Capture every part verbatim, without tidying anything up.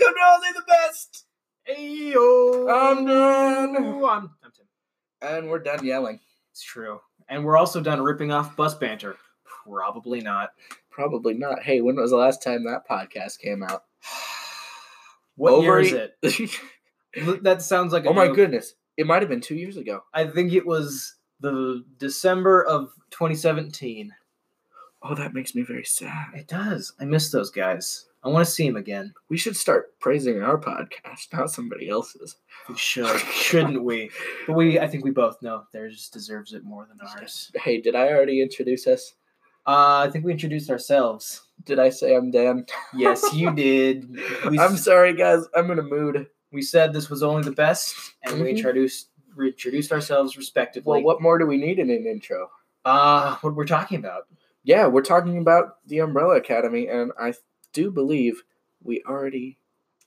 Welcome to Only the Best! Ayo! I'm done! I'm, I'm Tim. And we're done yelling. It's true. And we're also done ripping off bus banter. Probably not. Probably not. Hey, when was the last time that podcast came out? What Over year e- is it? That sounds like a Oh my joke. Goodness. It might have been two years ago. I think it was the December of twenty seventeen. Oh, that makes me very sad. It does. I miss those guys. I want to see him again. We should start praising our podcast, not somebody else's. We should, shouldn't we? But we, I think we both know theirs deserves it more than ours. Hey, did I already introduce us? Uh, I think we introduced ourselves. Did I say I'm Dan? Yes, you did. We I'm s- sorry, guys. I'm in a mood. We said this was only the best, and mm-hmm. we introduced reintroduced ourselves respectively. Well, what more do we need in an intro? Uh, what we're talking about. Yeah, we're talking about The Umbrella Academy, and I... Th- do believe we already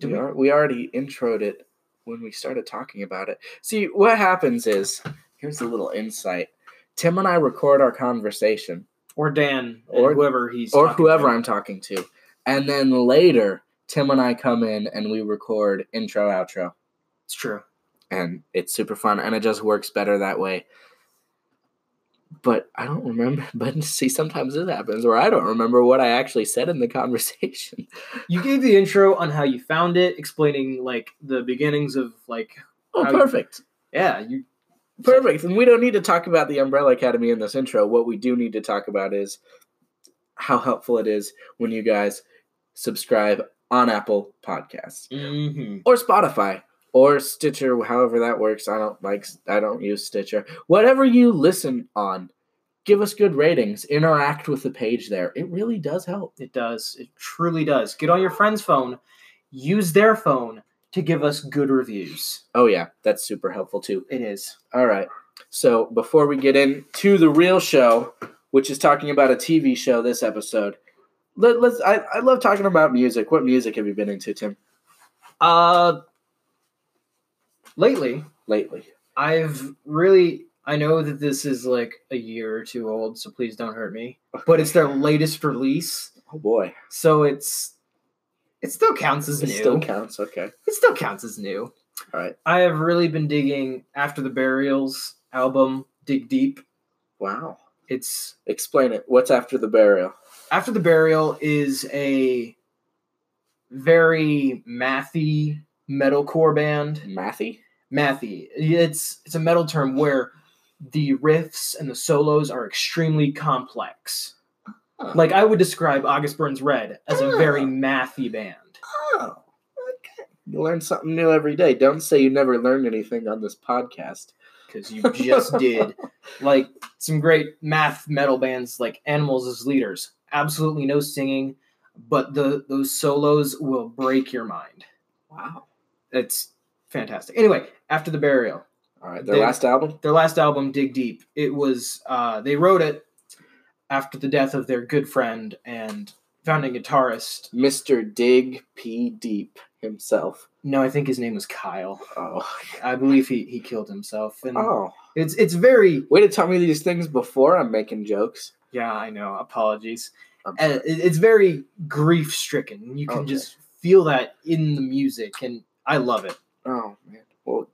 we, we? Are, we already introed it when we started talking about it. See, what happens is, here's a little insight. Tim and I record our conversation. Or Dan, or whoever he's Or whoever to. I'm talking to. And then later, Tim and I come in and we record intro, outro. It's true. And it's super fun, and it just works better that way. But I don't remember. But see, sometimes this happens where I don't remember what I actually said in the conversation. You gave the intro on how you found it, explaining like the beginnings of like. Oh, perfect. You, yeah, you. Perfect, and we don't need to talk about the Umbrella Academy in this intro. What we do need to talk about is how helpful it is when you guys subscribe on Apple Podcasts mm-hmm. or Spotify. Or Stitcher, however that works. I don't like. I don't use Stitcher. Whatever you listen on, give us good ratings. Interact with the page there. It really does help. It does. It truly does. Get on your friend's phone. Use their phone to give us good reviews. Oh, yeah. That's super helpful, too. It is. All right. So before we get into the real show, which is talking about a T V show this episode, let, let's. I, I love talking about music. What music have you been into, Tim? Uh... Lately, lately, I've really, I know that this is like a year or two old, so please don't hurt me, but it's their latest release. Oh boy. So it's, it still counts as it new. It still counts, okay. It still counts as new. All right. I have really been digging After the Burial's album, Dig Deep. Wow. It's. Explain it. What's After the Burial? After the Burial is a very mathy metalcore band. Mathy? Mathy. It's it's a metal term where the riffs and the solos are extremely complex. Oh. Like I would describe August Burns Red as oh. a very mathy band. Oh, okay. You learn something new every day. Don't say you never learned anything on this podcast. Because you just did. Like some great math metal bands like Animals as Leaders. Absolutely no singing, but the those solos will break your mind. Wow. It's fantastic. Anyway, After the Burial. All right. Their they, last album? Their last album, Dig Deep. It was, uh, they wrote it after the death of their good friend and founding guitarist, Mister Dig P. Deep himself. No, I think his name was Kyle. Oh. I believe he, he killed himself. And oh. It's, it's very. Way to tell me these things before I'm making jokes. Yeah, I know. Apologies. And it's very grief stricken. You can okay. just feel that in the music, and I love it. Oh, man. Well,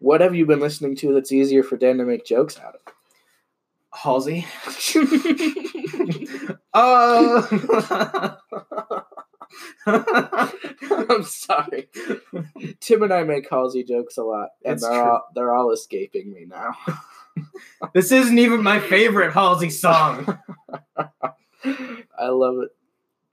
what have you been listening to that's easier for Dan to make jokes out of? Halsey. uh... I'm sorry. Tim and I make Halsey jokes a lot, and they're all, they're all escaping me now. This isn't even my favorite Halsey song. I love it.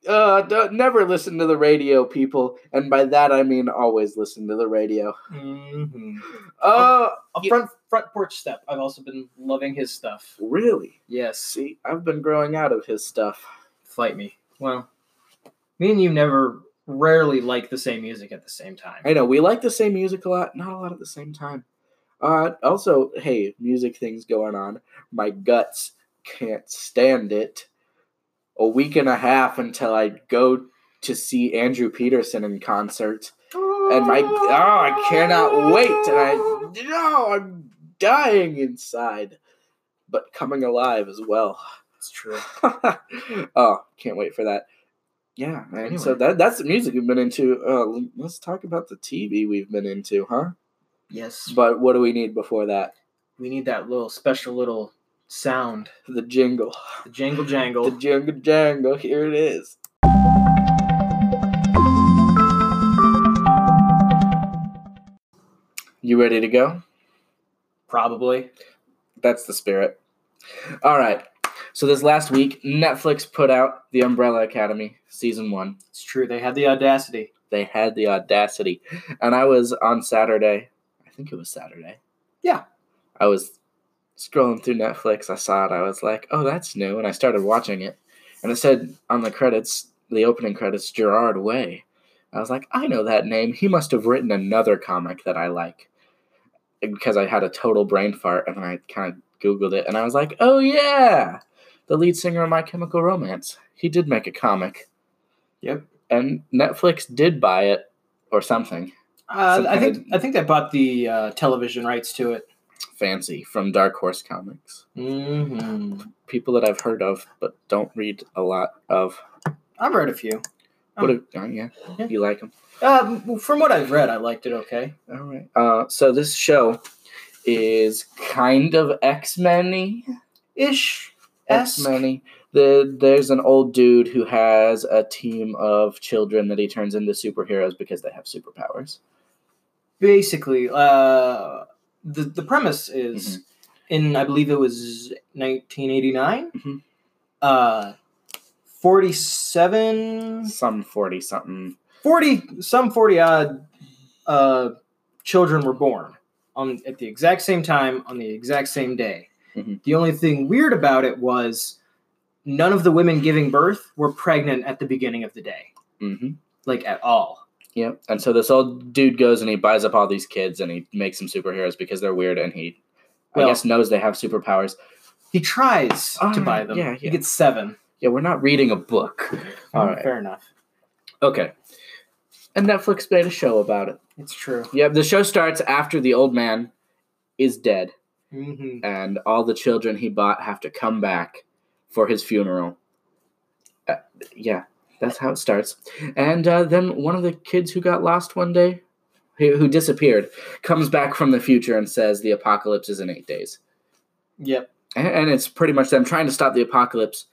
Uh, don't, never listen to the radio, people. And by that, I mean always listen to the radio. Mm-hmm. Uh, a, a front front porch step. I've also been loving his stuff. Really? Yes. See, I've been growing out of his stuff. Fight me. Well, me and you never, rarely like the same music at the same time. I know. We like the same music a lot. Not a lot at the same time. Uh, also, hey, music things going on. My guts can't stand it. A week and a half until I go to see Andrew Peterson in concert. And my, oh, I cannot wait. And I, oh, I'm dying inside. But coming alive as well. It's true. Oh, can't wait for that. Yeah, man. Anyway. So that that's the music we've been into. Uh, let's talk about the T V we've been into, huh? Yes. But what do we need before that? We need that little special little sound. The jingle. The jingle jangle. The jingle jangle. Here it is. You ready to go? Probably. That's the spirit. All right. So this last week, Netflix put out The Umbrella Academy, Season one. It's true. They had the audacity. They had the audacity. And I was on Saturday. I think it was Saturday. Yeah. I was scrolling through Netflix. I saw it. I was like, oh, that's new. And I started watching it. And it said on the credits, the opening credits, Gerard Way. I was like, I know that name. He must have written another comic that I like. Because I had a total brain fart, and I kind of Googled it, and I was like, oh, yeah, the lead singer of My Chemical Romance. He did make a comic. Yep. And Netflix did buy it, or something. Uh, Some I think of... I think they bought the uh, television rights to it. Fancy, from Dark Horse Comics. Mm-hmm. People that I've heard of, but don't read a lot of. I've read a few. What um, a, oh, yeah. yeah. You like them? Uh, from what I've read, I liked it okay. All right. Uh, so this show is kind of X-Men-y-ish. X-Men-y. The, there's an old dude who has a team of children that he turns into superheroes because they have superpowers. Basically, uh, the, the premise is, mm-hmm. in, I believe it was nineteen eighty-nine, mm-hmm. uh... forty-seven? Some forty-something. forty, some forty-odd uh, children were born on at the exact same time on the exact same day. Mm-hmm. The only thing weird about it was none of the women giving birth were pregnant at the beginning of the day. Mm-hmm. Like, at all. Yep. And so this old dude goes and he buys up all these kids and he makes them superheroes because they're weird and he, well, I guess, knows they have superpowers. He tries oh, to buy them. Yeah, yeah. He gets seven. Yeah, we're not reading a book. All right. Fair enough. Okay. And Netflix made a show about it. It's true. Yeah, the show starts after the old man is dead. Mm-hmm. And all the children he bought have to come back for his funeral. Uh, yeah, that's how it starts. And uh, then one of the kids who got lost one day, who, who disappeared, comes back from the future and says the apocalypse is in eight days. Yep. And, and it's pretty much them trying to stop the apocalypse.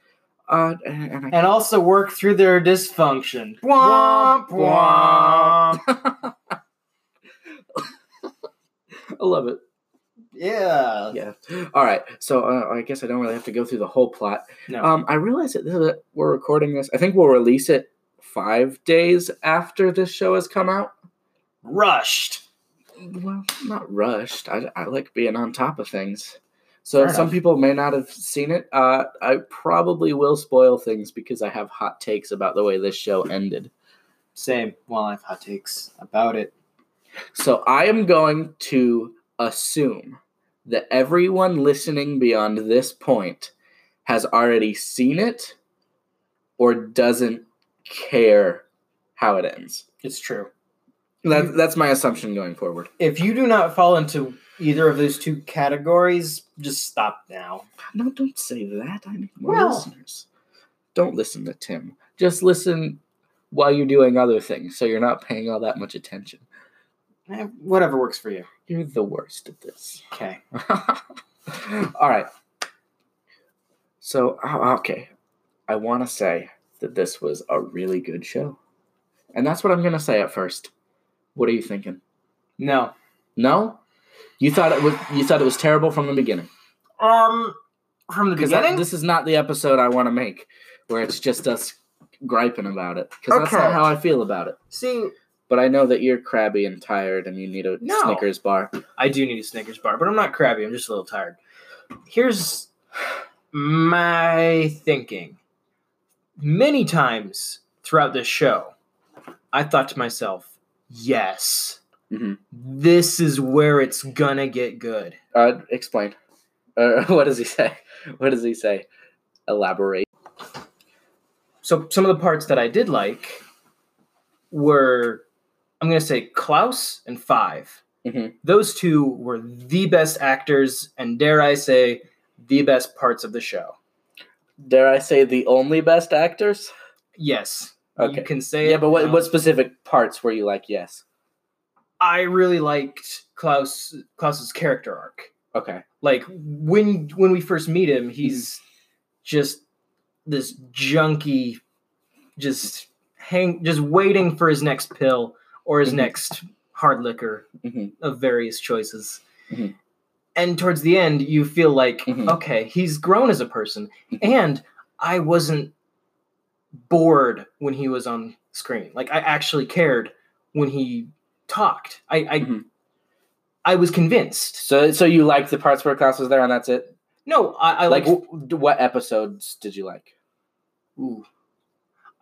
Uh, and, and, I and also work through their dysfunction. Womp, womp. I love it. Yeah. Yeah. All right. So uh, I guess I don't really have to go through the whole plot. No. Um, I realize that we're recording this. I think we'll release it five days after this show has come out. Rushed. Well, not rushed. I, I like being on top of things. So some people may not have seen it. Uh, I probably will spoil things because I have hot takes about the way this show ended. Same. Well, I have hot takes about it. So I am going to assume that everyone listening beyond this point has already seen it or doesn't care how it ends. It's true. That, that's my assumption going forward. If you do not fall into either of those two categories, just stop now. No, don't say that. I need more well, listeners. Don't listen to Tim. Just listen while you're doing other things, so you're not paying all that much attention. Eh, whatever works for you. You're the worst at this. Okay. All right. So, okay. I want to say that this was a really good show. And that's what I'm going to say at first. What are you thinking? No. No? You thought it was you thought it was terrible from the beginning. Um, from the beginning. That, this is not the episode I want to make, where it's just us griping about it, because okay. That's not how I feel about it. See, but I know that you're crabby and tired, and you need a no, Snickers bar. I do need a Snickers bar, but I'm not crabby. I'm just a little tired. Here's my thinking. Many times throughout this show, I thought to myself, "Yes." Mm-hmm. This is where it's gonna get good. Uh, explain. Uh, what does he say? What does he say? Elaborate. So some of the parts that I did like were, I'm gonna say Klaus and Five. Mm-hmm. Those two were the best actors and, dare I say, the best parts of the show. Dare I say the only best actors? Yes. Okay. You can say yeah, but what, um, what specific parts were you like, yes? I really liked Klaus Klaus's character arc. Okay. Like, when when we first meet him, he's just this junkie, just hang, just waiting for his next pill or his mm-hmm. next hard liquor mm-hmm. of various choices. Mm-hmm. And towards the end, you feel like, mm-hmm. okay, he's grown as a person. Mm-hmm. And I wasn't bored when he was on screen. Like, I actually cared when he talked. I I, mm-hmm. I was convinced. So so you liked the parts where Klaus was there and that's it? No, I, I like. Liked, w- what episodes did you like? Ooh.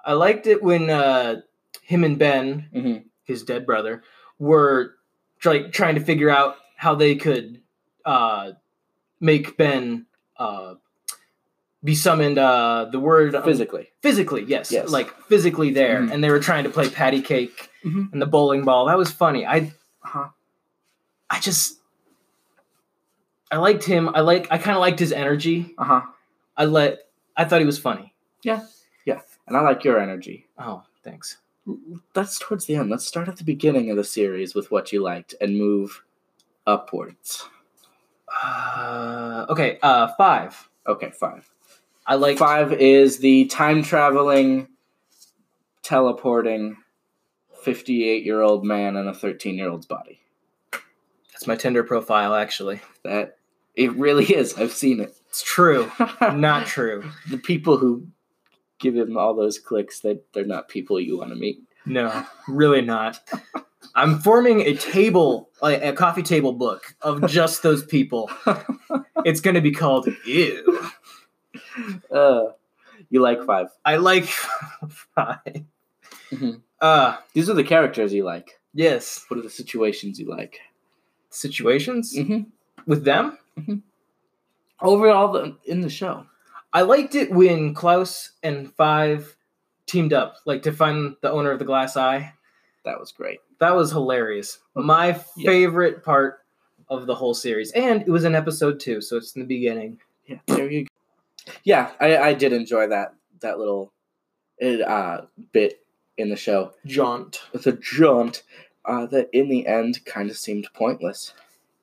I liked it when uh, him and Ben, mm-hmm. his dead brother, were like trying to figure out how they could uh, make Ben uh, be summoned. Uh, the word physically, um, physically, yes. yes, like physically there, mm-hmm. and they were trying to play patty cake mm-hmm. and the bowling ball. That was funny. I, uh-huh. I just, I liked him. I like. I kind of liked his energy. Uh huh. I let. I thought he was funny. Yeah. Yeah, and I like your energy. Oh, thanks. That's towards the end. Let's start at the beginning of the series with what you liked and move upwards. Uh, okay, uh, five. Okay, five. I like five is the time traveling, teleporting, fifty-eight-year-old man in a thirteen-year-old's body. That's my Tinder profile, actually. That it really is. I've seen it. It's true. Not true. The people who give him all those clicks, that they're not people you want to meet. No, really not. I'm forming a table, like a coffee table book of just those people. It's going to be called Ew. Uh, you like five. I like five. Mm-hmm. Uh, These are the characters you like. Yes. What are the situations you like? Situations? Mm-hmm. With them? Mm-hmm. Overall the, in the show. I liked it when Klaus and Five teamed up, like, to find the owner of the glass eye. That was great. That was hilarious. My yeah. favorite part of the whole series. And it was in episode two, so it's in the beginning. Yeah, there you go. Yeah, I, I did enjoy that that little uh, bit in the show. Jaunt. It's a jaunt uh, that, in the end, kind of seemed pointless.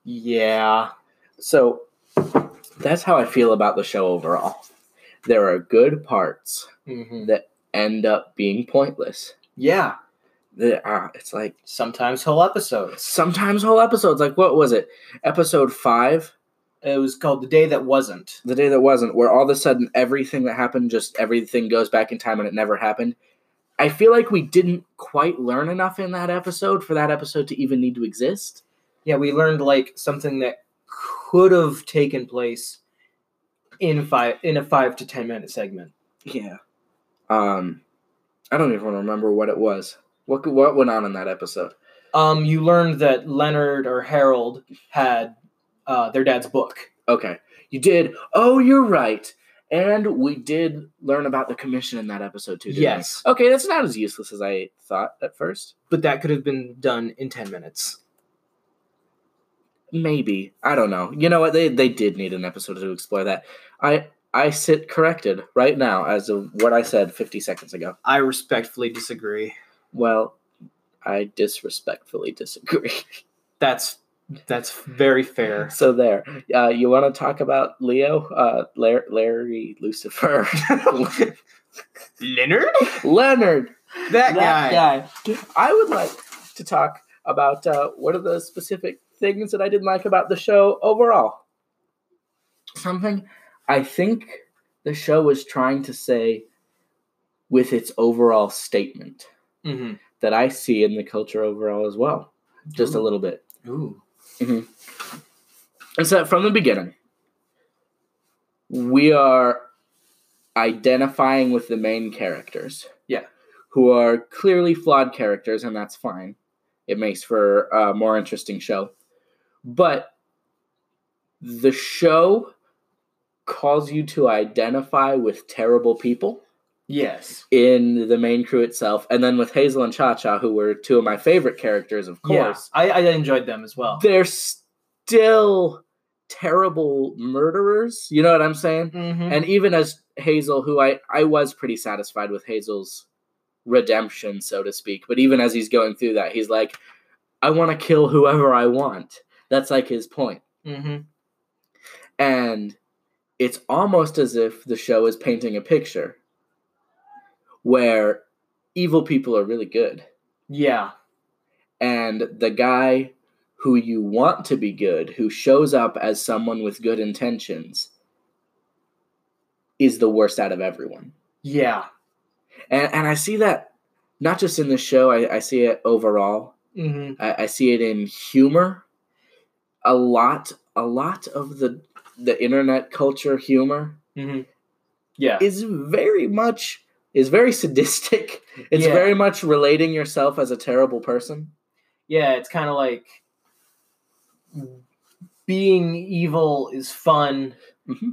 Yeah. So, that's how I feel about the show overall. There are good parts mm-hmm. that end up being pointless. Yeah. The, uh, it's like... Sometimes whole episodes. Sometimes whole episodes. Like, what was it? Episode five? It was called The Day That Wasn't. The Day That Wasn't, where all of a sudden everything that happened, just everything goes back in time and it never happened. I feel like we didn't quite learn enough in that episode for that episode to even need to exist. Yeah, we learned, like, something that could have taken place in five in a five to ten minute segment. Yeah, um, I don't even remember what it was. What what went on in that episode? Um, you learned that Leonard or Harold had uh, their dad's book. Okay, you did. Oh, you're right. And we did learn about the commission in that episode too. Didn't yes. We? Okay, that's not as useless as I thought at first. But that could have been done in ten minutes. Maybe. I don't know. You know what? They they did need an episode to explore that. I I sit corrected right now as of what I said fifty seconds ago. I respectfully disagree. Well, I disrespectfully disagree. That's that's very fair. So there. Uh, you want to talk about Leo? Uh, Larry, Larry Lucifer. Leonard? Leonard. That, that guy. guy. I would like to talk about uh, what are the specific things that I didn't like about the show overall. Something I think the show was trying to say with its overall statement mm-hmm. that I see in the culture overall as well. Just Ooh. a little bit. Ooh. Mm-hmm. It's that from the beginning, we are identifying with the main characters. Yeah. Who are clearly flawed characters, and that's fine. It makes for a more interesting show. But the show calls you to identify with terrible people. Yes. In the main crew itself. And then with Hazel and Cha-Cha, who were two of my favorite characters, of course. Yeah, I, I enjoyed them as well. They're still terrible murderers. You know what I'm saying? Mm-hmm. And even as Hazel, who I, I was pretty satisfied with Hazel's redemption, so to speak. But even as he's going through that, he's like, I want to kill whoever I want. That's like his point. Mm-hmm. And it's almost as if the show is painting a picture where evil people are really good. Yeah. And the guy who you want to be good, who shows up as someone with good intentions, is the worst out of everyone. Yeah. And and I see that not just in this show. I, I see it overall. Mm-hmm. I, I see it in humor. A lot, a lot of the the internet culture humor, mm-hmm. yeah, is very much is very sadistic. It's yeah. very much relating yourself as a terrible person. Yeah, it's kind of like being evil is fun. Mm-hmm.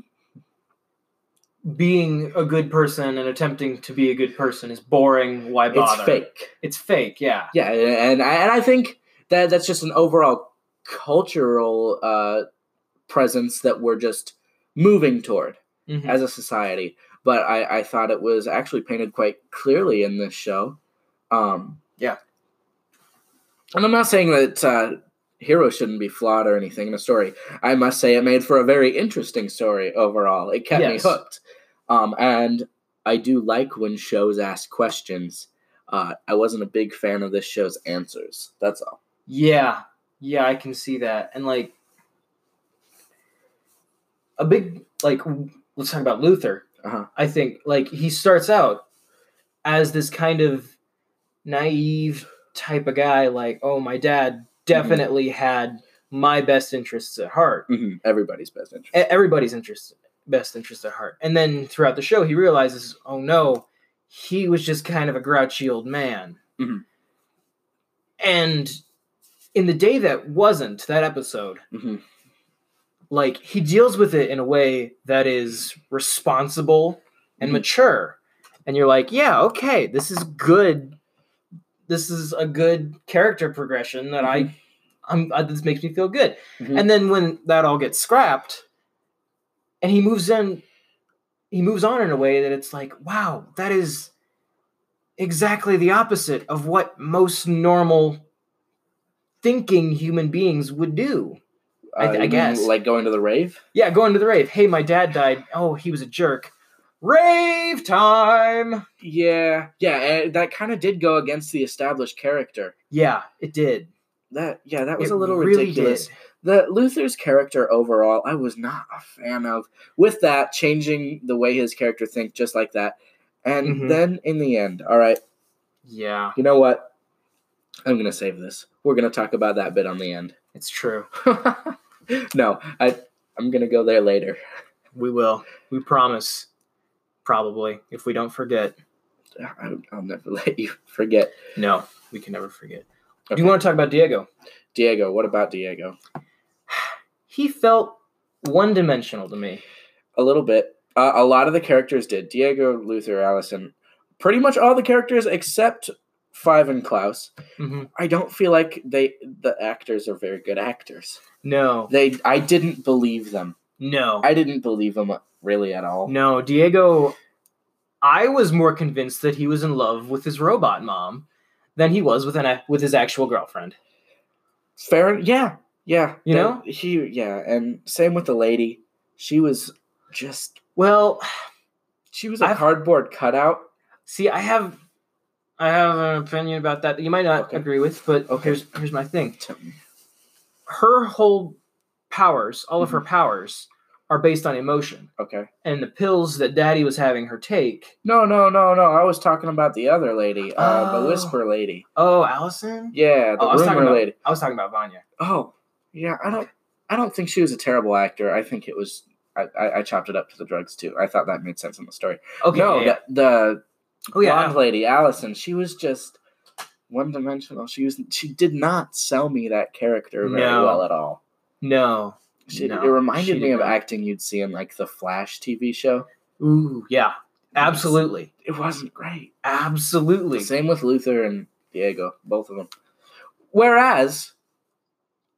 Being a good person and attempting to be a good person is boring. Why bother? It's fake. It's fake, yeah. Yeah, and I, and I think that that's just an overall cultural uh, presence that we're just moving toward mm-hmm. as a society. But I, I thought it was actually painted quite clearly in this show. Um, yeah. And I'm not saying that uh, heroes shouldn't be flawed or anything in a story. I must say it made for a very interesting story overall. It kept yes. me hooked. Um, and I do like when shows ask questions. Uh, I wasn't a big fan of this show's answers. That's all. Yeah. Yeah, I can see that. And, like, a big, like, let's talk about Luther. Uh-huh. I think, like, he starts out as this kind of naive type of guy. Like, oh, my dad definitely mm-hmm. had my best interests at heart. Mm-hmm. Everybody's best interest. Everybody's interest, best interest at heart. And then throughout the show, he realizes, oh, no, he was just kind of a grouchy old man. Mm-hmm. And in the day that wasn't, that episode, mm-hmm. like, he deals with it in a way that is responsible and mm-hmm. mature. And you're like, yeah, okay, this is good. This is a good character progression that mm-hmm. I, I'm, I, this makes me feel good. Mm-hmm. And then when that all gets scrapped and he moves in, he moves on in a way that it's like, wow, that is exactly the opposite of what most normal thinking human beings would do. I, th- uh, I guess. Like going to the rave? Yeah, going to the rave. Hey, my dad died. Oh, he was a jerk. Rave time! Yeah. Yeah, that kind of did go against the established character. Yeah, it did. That Yeah, that was it a little really ridiculous. Did. The Luther's character overall, I was not a fan of. With that, changing the way his character thinks just like that. And mm-hmm. then in the end, all right. Yeah. You know what? I'm going to save this. We're going to talk about that bit on the end. It's true. No, I, I'm going to go there later. We will. We promise. Probably, if we don't forget. I, I'll never let you forget. No, we can never forget. Okay. Do you want to talk about Diego? Diego. What about Diego? He felt one-dimensional to me. A little bit. Uh, a lot of the characters did. Diego, Luther, Allison. Pretty much all the characters except Five and Klaus. Mm-hmm. I don't feel like they the actors are very good actors. No. They I didn't believe them. No. I didn't believe them really at all. No, Diego, I was more convinced that he was in love with his robot mom than he was with an with his actual girlfriend. Fair. Yeah. Yeah. You they, know? He yeah, and same with the lady. She was just well, she was a I've, cardboard cutout. See, I have I have an opinion about that that you might not okay. agree with, but okay. here's here's my thing. Her whole powers, all mm-hmm. of her powers, are based on emotion. Okay. And the pills that Daddy was having her take. No, no, no, no. I was talking about the other lady, oh. uh, the Whisper lady. Oh, Allison? Yeah, the oh, rumor about, lady. I was talking about Vanya. Oh, yeah. I don't. I don't think she was a terrible actor. I think it was. I, I, I chopped it up to the drugs too. I thought that made sense in the story. Okay. No, yeah, yeah. the. the Oh yeah, blonde lady Allison. She was just one-dimensional. She was. She did not sell me that character very no. well at all. No, she, no. It reminded me of not. acting you'd see in like the Flash T V show. Ooh, yeah, absolutely. It, was, it wasn't great. Absolutely. The same with Luther and Diego, both of them. Whereas,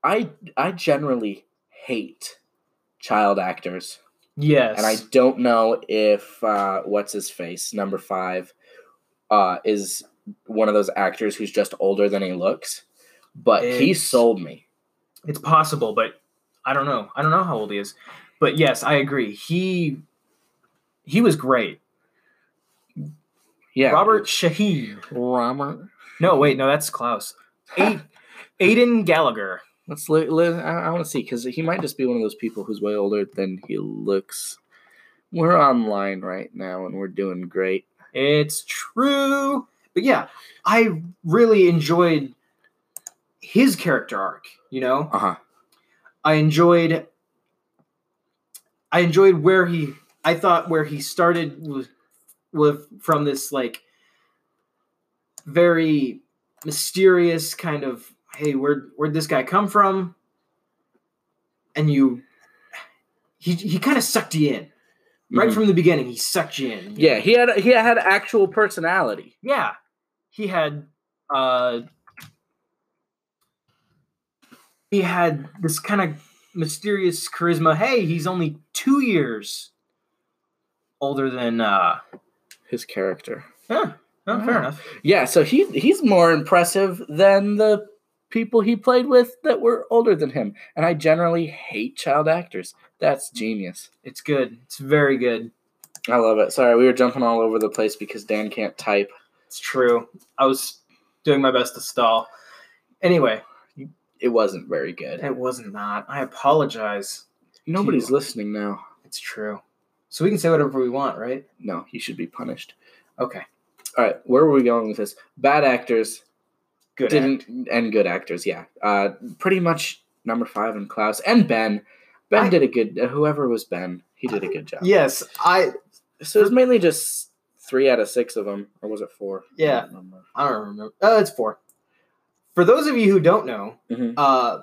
I I generally hate child actors. Yes. And I don't know if, uh, what's his face, number five, uh, is one of those actors who's just older than he looks. But it's, he sold me. It's possible, but I don't know. I don't know how old he is. But yes, I agree. He he was great. Yeah. Robert Sheehan. Robert. No, wait, no, that's Klaus. A- Aiden Gallagher. Let's li- li- I, I want to see, because he might just be one of those people who's way older than he looks. We're online right now, and we're doing great. It's true. But yeah, I really enjoyed his character arc, you know? Uh-huh. I enjoyed I enjoyed where he I thought where he started was with from this like very mysterious kind of, hey, where'd where'd this guy come from? And you he he kind of sucked you in. Right mm-hmm. from the beginning, he sucked you in. You yeah, know? he had he had actual personality. Yeah. He had uh He had this kind of mysterious charisma. Hey, he's only two years older than uh, his character. Yeah, oh, yeah. Fair enough. Yeah, so he he's more impressive than the people he played with that were older than him. And I generally hate child actors. That's genius. It's good. It's very good. I love it. Sorry, we were jumping all over the place because Dan can't type. It's true. I was doing my best to stall. Anyway. It wasn't very good. It wasn't not. I apologize. Nobody's listening now. It's true. So we can say whatever we want, right? No, he should be punished. Okay. All right. Where were we going with this? Bad actors. Good didn't act. And good actors, yeah. Uh, pretty much number five in Klaus. And Ben. Ben I, did a good... Uh, whoever was Ben, he did a good job. Yes, I... So it was mainly just three out of six of them. Or was it four? Yeah. I don't remember. I don't remember. Uh, it's four. For those of you who don't know, mm-hmm. uh,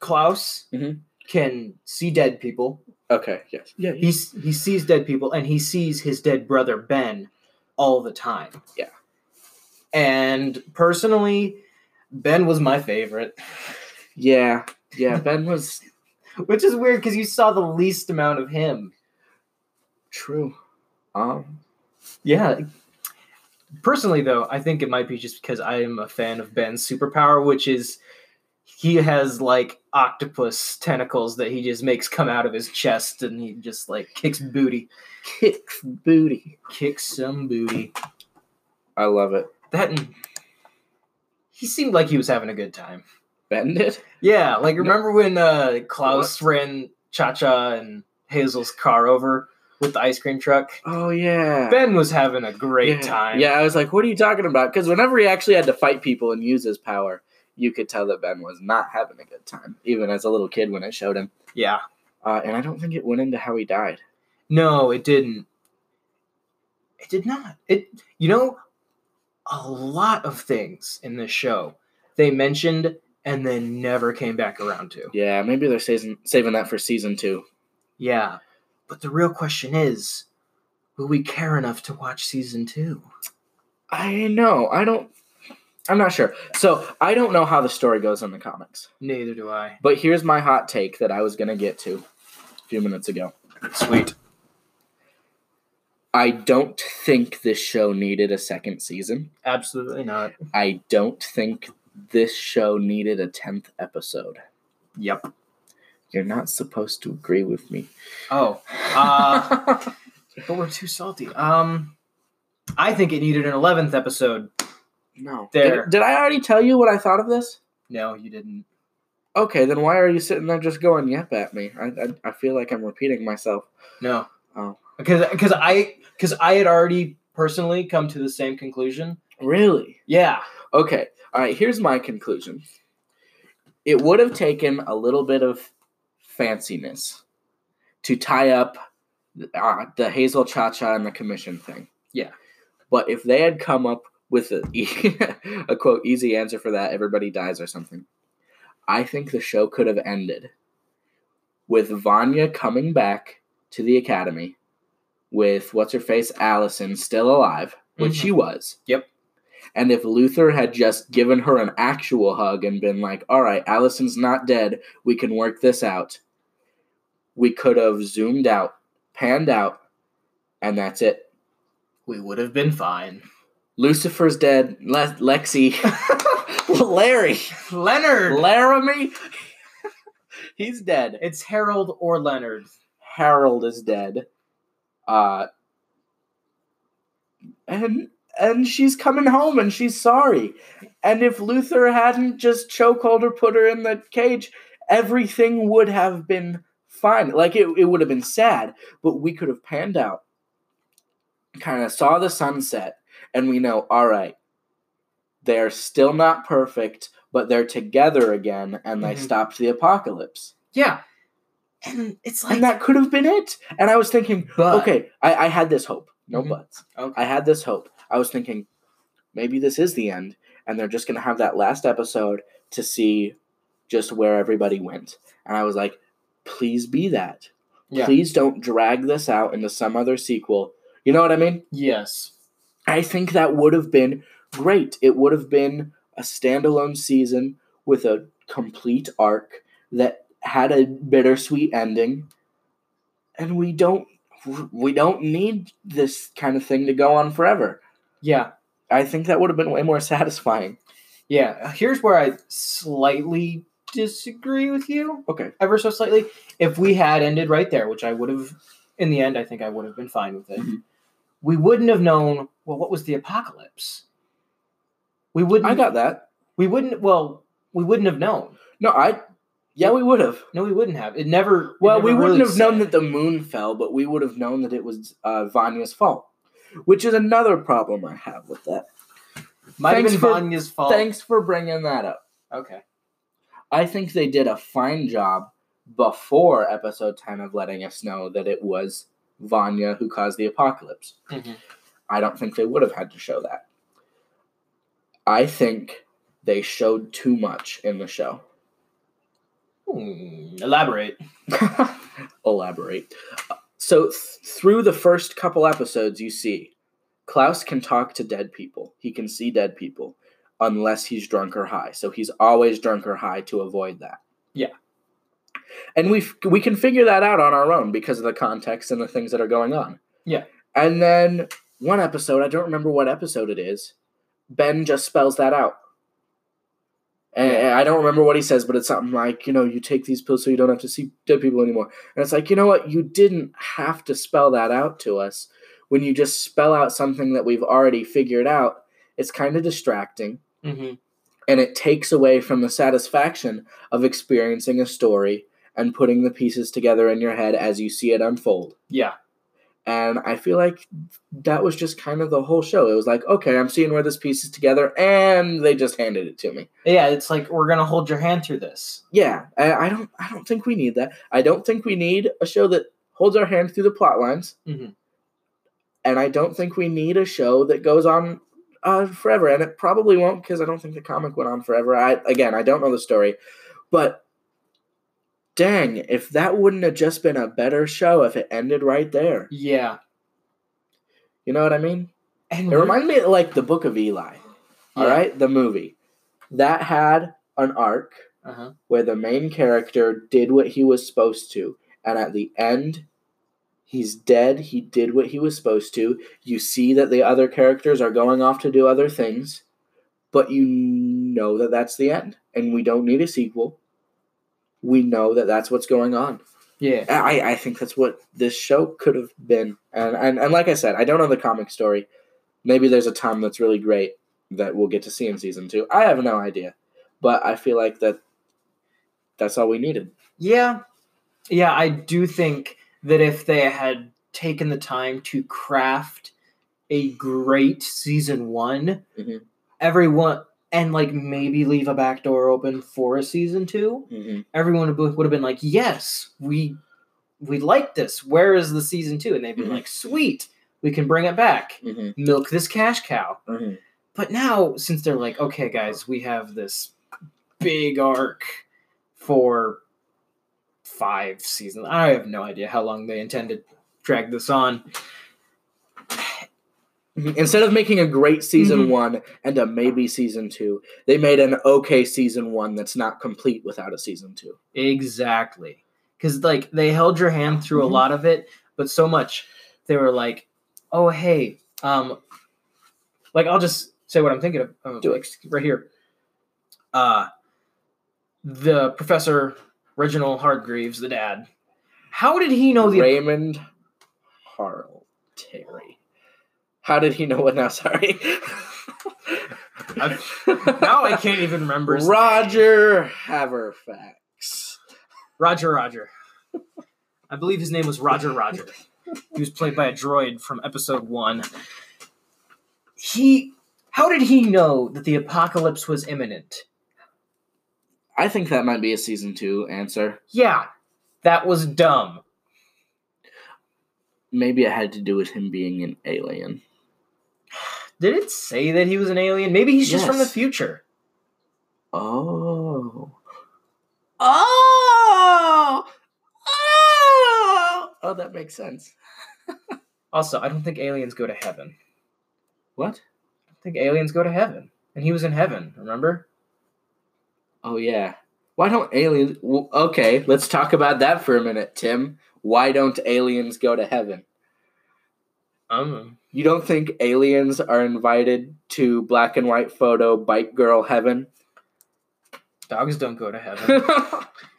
Klaus mm-hmm. can see dead people. Okay, yes. Yeah, he he sees dead people, and he sees his dead brother, Ben, all the time. Yeah. And personally, Ben was my favorite. Yeah, yeah, Ben was... Which is weird, because you saw the least amount of him. True. Um. Yeah. Personally, though, I think it might be just because I am a fan of Ben's superpower, which is he has, like, octopus tentacles that he just makes come out of his chest, and he just, like, kicks booty. Kicks booty. Kicks some booty. I love it. That and he seemed like he was having a good time. Ben did? Yeah, like, remember no. when uh, Klaus what? ran Cha-Cha and Hazel's car over? With the ice cream truck. Oh, yeah. Ben was having a great yeah. time. Yeah, I was like, what are you talking about? Because whenever he actually had to fight people and use his power, you could tell that Ben was not having a good time, even as a little kid when it showed him. Yeah. Uh, and I don't think it went into how he died. No, it didn't. It did not. It, you know, a lot of things in this show they mentioned and then never came back around to. Yeah, maybe they're saving, saving that for season two. Yeah. But the real question is, will we care enough to watch season two? I know. I don't... I'm not sure. So, I don't know how the story goes in the comics. Neither do I. But here's my hot take that I was going to get to a few minutes ago. Sweet. I don't think this show needed a second season. Absolutely not. I don't think this show needed a tenth episode. Yep. You're not supposed to agree with me. Oh. Uh, but we're too salty. Um, I think it needed an eleventh episode. No. There. Did, did I already tell you what I thought of this? No, you didn't. Okay, then why are you sitting there just going yep at me? I I, I feel like I'm repeating myself. No. Oh. Because because I, because I had already personally come to the same conclusion. Really? Yeah. Okay. All right, here's my conclusion. It would have taken a little bit of fanciness to tie up uh, the Hazel Cha-Cha and the commission thing. Yeah. But if they had come up with a, e- a quote, easy answer for that, everybody dies or something, I think the show could have ended with Vanya coming back to the academy with what's-her-face Allison still alive, which mm-hmm. she was. Yep. And if Luther had just given her an actual hug and been like, all right, Allison's not dead, we can work this out. We could have zoomed out, panned out, and that's it. We would have been fine. Lucifer's dead. Le- Lexi. Larry. Leonard. Laramie. He's dead. It's Harold or Leonard. Harold is dead. Uh, and and she's coming home and she's sorry. And if Luther hadn't just chokehold her, put her in the cage, everything would have been fine. Like, it, it would have been sad, but we could have panned out, kind of saw the sunset, and we know, all right, they're still not perfect, but they're together again, and they mm-hmm. stopped the apocalypse. Yeah. And it's like... And that could have been it. And I was thinking, but... okay, I, I had this hope. No mm-hmm. buts. Okay. I had this hope. I was thinking, maybe this is the end, and they're just going to have that last episode to see just where everybody went. And I was like, please be that. Yeah. Please don't drag this out into some other sequel. You know what I mean? Yes. I think that would have been great. It would have been a standalone season with a complete arc that had a bittersweet ending. And we don't we don't need this kind of thing to go on forever. Yeah. I think that would have been way more satisfying. Yeah. Here's where I slightly disagree with you. Okay. Ever so slightly. If we had ended right there, which I would have... In the end, I think I would have been fine with it. Mm-hmm. We wouldn't have known, well, what was the apocalypse? We wouldn't. I got that. We wouldn't, well, we wouldn't have known. No, I, yeah, we would have. No, we wouldn't have. It never, well, it never we wouldn't really have said. Known that the moon fell, but we would have known that it was uh, Vanya's fault, which is another problem I have with that. Might thanks have been for, Vanya's fault. Thanks for bringing that up. Okay. I think they did a fine job before episode ten of letting us know that it was Vanya who caused the apocalypse. Mm-hmm. I don't think they would have had to show that. I think they showed too much in the show. Hmm. Elaborate. Elaborate. So th- through the first couple episodes, you see Klaus can talk to dead people. He can see dead people unless he's drunk or high. So he's always drunk or high to avoid that. Yeah. And we we can figure that out on our own because of the context and the things that are going on. Yeah. And then one episode, I don't remember what episode it is, Ben just spells that out. And yeah. I don't remember what he says, but it's something like, you know, you take these pills so you don't have to see dead people anymore. And it's like, you know what? You didn't have to spell that out to us. When you just spell out something that we've already figured out, it's kind of distracting. Mm-hmm. And it takes away from the satisfaction of experiencing a story and putting the pieces together in your head as you see it unfold. Yeah. And I feel like that was just kind of the whole show. It was like, okay, I'm seeing where this piece is together, and they just handed it to me. Yeah, it's like, we're going to hold your hand through this. Yeah, I, I don't I don't think we need that. I don't think we need a show that holds our hand through the plot lines. Mm-hmm. And I don't think we need a show that goes on uh, forever. And it probably won't, because I don't think the comic went on forever. I Again, I don't know the story. But... dang, if that wouldn't have just been a better show if it ended right there. Yeah. You know what I mean? And it reminded me of, like, The Book of Eli. Yeah. All right? The movie. That had an arc uh-huh. where the main character did what he was supposed to. And at the end, he's dead. He did what he was supposed to. You see that the other characters are going off to do other things. But you know that that's the end. And we don't need a sequel. We know that that's what's going on. Yeah. I, I think that's what this show could have been. And, and and like I said, I don't know the comic story. Maybe there's a Tom that's really great that we'll get to see in season two. I have no idea. But I feel like that that's all we needed. Yeah. Yeah, I do think that if they had taken the time to craft a great season one, mm-hmm. everyone... and, like, maybe leave a back door open for a season two, mm-hmm. everyone would have been like, yes, we we like this. Where is the season two? And they'd be mm-hmm. like, sweet, we can bring it back. Mm-hmm. Milk this cash cow. Mm-hmm. But now, since they're like, okay, guys, we have this big arc for five seasons. I have no idea how long they intend to drag this on. Instead of making a great season mm-hmm. one and a maybe season two, they made an okay season one that's not complete without a season two. Exactly. Because, like, they held your hand through mm-hmm. a lot of it, but so much, they were like, oh, hey, um, Like, I'll just say what I'm thinking of. Oh, Do it. Right here. Uh, the professor, Reginald Hargreaves, the dad. How did he know the... Raymond Harl Terry. How did he know what now? Sorry. Now I can't even remember. Roger name. Haverfax. Roger, Roger. I believe his name was Roger Roger. He was played by a droid from episode one. He, how did he know that the apocalypse was imminent? I think that might be a season two answer. Yeah, that was dumb. Maybe it had to do with him being an alien. Did it say that he was an alien? Maybe he's just yes. from the future. Oh. Oh! Oh! Oh, that makes sense. Also, I don't think aliens go to heaven. What? I don't think aliens go to heaven. And he was in heaven, remember? Oh, yeah. Why don't aliens... Well, okay, let's talk about that for a minute, Tim. Why don't aliens go to heaven? Um... You don't think aliens are invited to black and white photo bike girl heaven? Dogs don't go to heaven.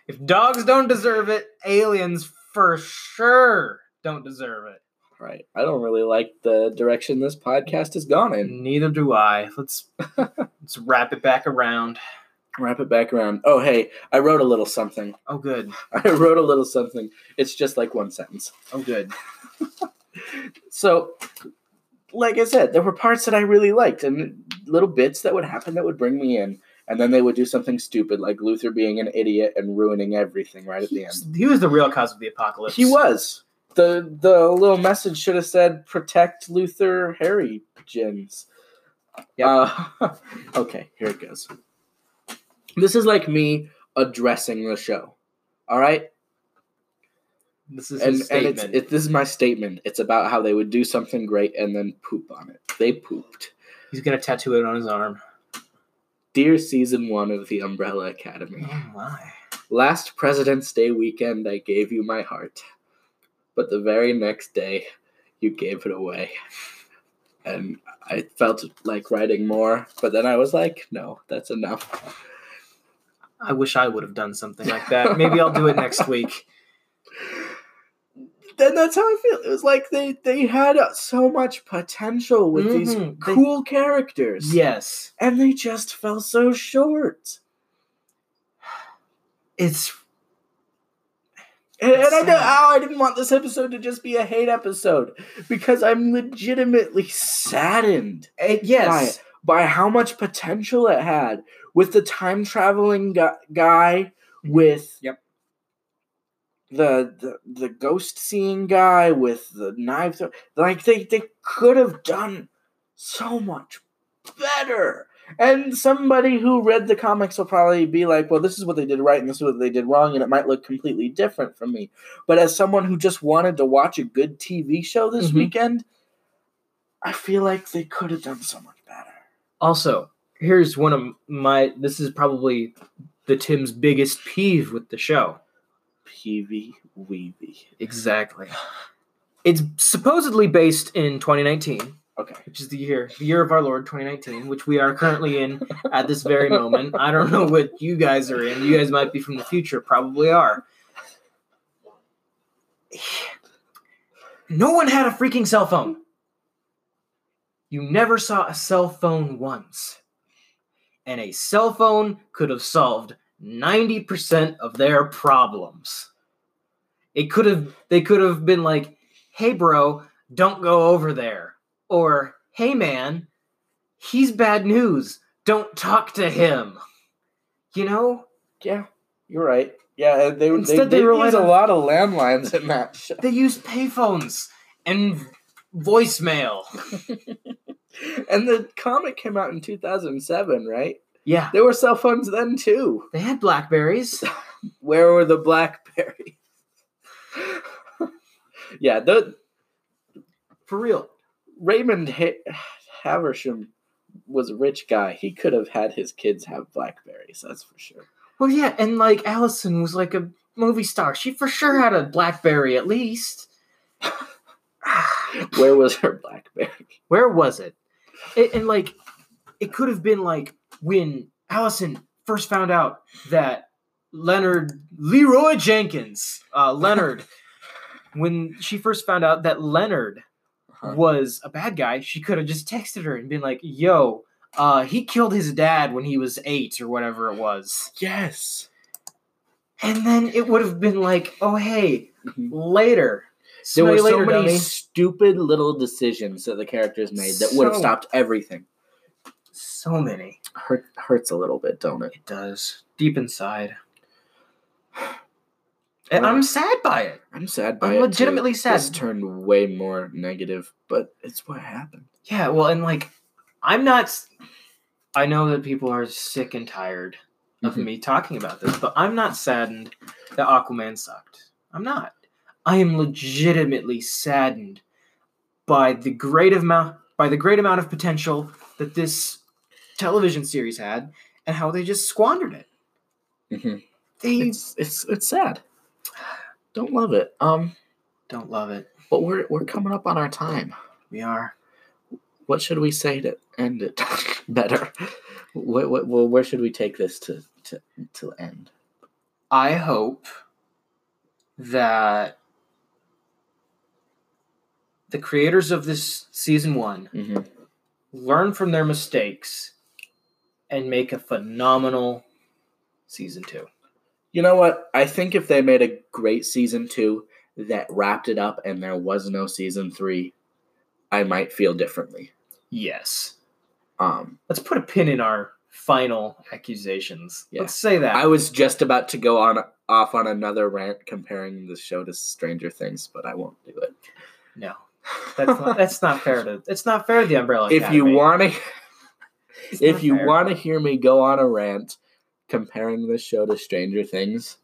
If dogs don't deserve it, aliens for sure don't deserve it. Right. I don't really like the direction this podcast has gone in. Neither do I. Let's let's wrap it back around. Wrap it back around. Oh, hey, I wrote a little something. Oh, good. I wrote a little something. It's just like one sentence. Oh, good. So, like I said, there were parts that I really liked and little bits that would happen that would bring me in. And then they would do something stupid, like Luther being an idiot and ruining everything right at he, the end. He was the real cause of the apocalypse. He was. The the little message should have said, protect Luther Harry Jins. Yep. Uh, okay, here it goes. This is like me addressing the show. All right? This is and, and it's, it, this is my statement. It's about how they would do something great and then poop on it. They pooped. He's going to tattoo it on his arm. Dear Season one of The Umbrella Academy. Oh, my. Last President's Day weekend, I gave you my heart. But the very next day, you gave it away. And I felt like writing more. But then I was like, no, that's enough. I wish I would have done something like that. Maybe I'll do it next week. And that's how I feel. It was like they, they had so much potential with mm-hmm. these cool they, characters. Yes. And they just fell so short. It's... And, and I know oh, I didn't want this episode to just be a hate episode. Because I'm legitimately saddened. It, yes. By, by how much potential it had. With the time-traveling gu- guy. With... Yep. The, the the ghost seeing guy with the knife, th- like they, they could have done so much better. And somebody who read the comics will probably be like, well, this is what they did right and this is what they did wrong, and it might look completely different from me. But as someone who just wanted to watch a good T V show this mm-hmm. weekend, I feel like they could have done so much better. Also, here's one of my, this is probably the Tim's biggest peeve with the show. Peevy Weevy. Exactly. It's supposedly based in twenty nineteen. Okay. Which is the year, the year of our Lord, twenty nineteen, which we are currently in at this very moment. I don't know what you guys are in. You guys might be from the future, probably are. No one had a freaking cell phone. You never saw a cell phone once. And a cell phone could have solved ninety percent of their problems. It could have, they could have been like, hey bro, don't go over there. Or, hey man, he's bad news. Don't talk to him. You know? Yeah, you're right. Yeah, they, Instead they, they, they use on, a lot of landlines in that show. They use payphones and voicemail. And the comic came out in two thousand seven, right? Yeah. There were cell phones then, too. They had Blackberries. Where were the Blackberries? Yeah, the... For real. Raymond ha- Haversham was a rich guy. He could have had his kids have Blackberries, that's for sure. Well, yeah, and, like, Allison was, like, a movie star. She for sure had a Blackberry, at least. Where was her Blackberry? Where was it? it, and like it could have been like when Allison first found out that Leonard Leroy Jenkins, uh, Leonard, when she first found out that Leonard uh-huh. was a bad guy, she could have just texted her and been like, "Yo, uh, he killed his dad when he was eight or whatever it was." Yes. And then it would have been like, "Oh hey, mm-hmm. later." There were so many stupid little decisions that the characters made that would have stopped everything. So many. Hurt, hurts a little bit, don't it? It does. Deep inside. And I'm sad by it. I'm sad by it. I'm legitimately sad. This turned way more negative, but it's what happened. Yeah, well, and like, I'm not... I know that people are sick and tired of mm-hmm. me talking about this, but I'm not saddened that Aquaman sucked. I'm not. I am legitimately saddened by the great amount by the great amount of potential that this television series had, and how they just squandered it. Mm-hmm. They, it's, it's it's sad. Don't love it. Um, don't love it. But we're we're coming up on our time. We are. What should we say to end it better? What, what, well, where should we take this to to to end? I hope that the creators of this season one mm-hmm. learn from their mistakes and make a phenomenal season two. You know what? I think if they made a great season two that wrapped it up and there was no season three, I might feel differently. Yes. Um, Let's put a pin in our final accusations. Yeah. Let's say that. I was just about to go on off on another rant comparing the show to Stranger Things, but I won't do it. No, that's not, that's not fair to. It's not fair to the Umbrella Academy. If you want to, if you want to hear me go on a rant comparing the show to Stranger Things,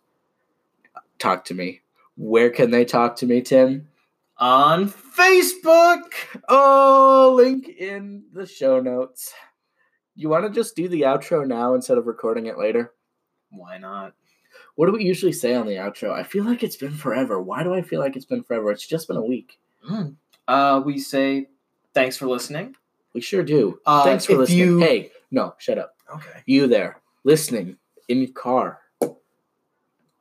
talk to me. Where can they talk to me, Tim? On Facebook. Oh, link in the show notes. You want to just do the outro now instead of recording it later? Why not? What do we usually say on the outro? I feel like it's been forever. Why do I feel like it's been forever? It's just been a week. Mm. Uh, we say thanks for listening. We sure do. Uh, thanks for listening. You... Hey, no, shut up. Okay. You there, listening in your car,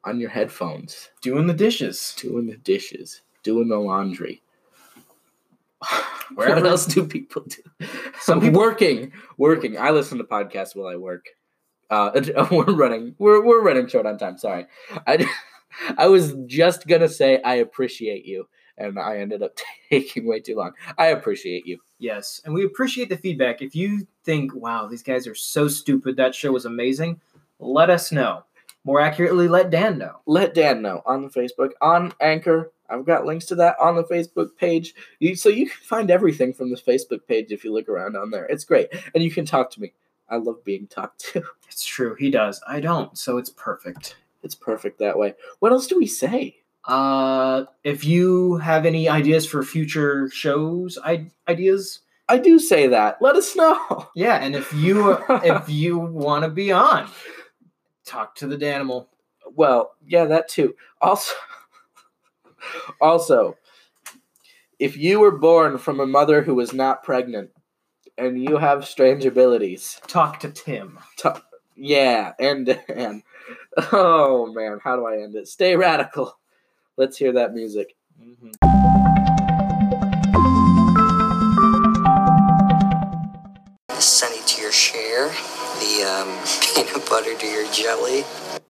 on your headphones. Doing the dishes. Doing the dishes. Doing the laundry. Wherever. What else do people do? Some people working, working. I listen to podcasts while I work. Uh, we're running, we're we're running short on time. Sorry, I, I was just gonna say I appreciate you, and I ended up taking way too long. I appreciate you. Yes, and we appreciate the feedback. If you think, wow, these guys are so stupid, that show was amazing, let us know. More accurately, let Dan know. Let Dan know on the Facebook, on Anchor. I've got links to that on the Facebook page. So you can find everything from the Facebook page if you look around on there. It's great. And you can talk to me. I love being talked to. It's true. He does. I don't. So it's perfect. It's perfect that way. What else do we say? Uh, if you have any ideas for future shows, I- ideas... I do say that. Let us know. Yeah, and if you if you want to be on, talk to the Danimal. Well, yeah, that too. Also... Also, if you were born from a mother who was not pregnant and you have strange abilities, talk to Tim. Talk, yeah, and Dan. Oh, man, how do I end it? Stay radical. Let's hear that music. Mm-hmm. Sunny to your share, the um, peanut butter to your jelly.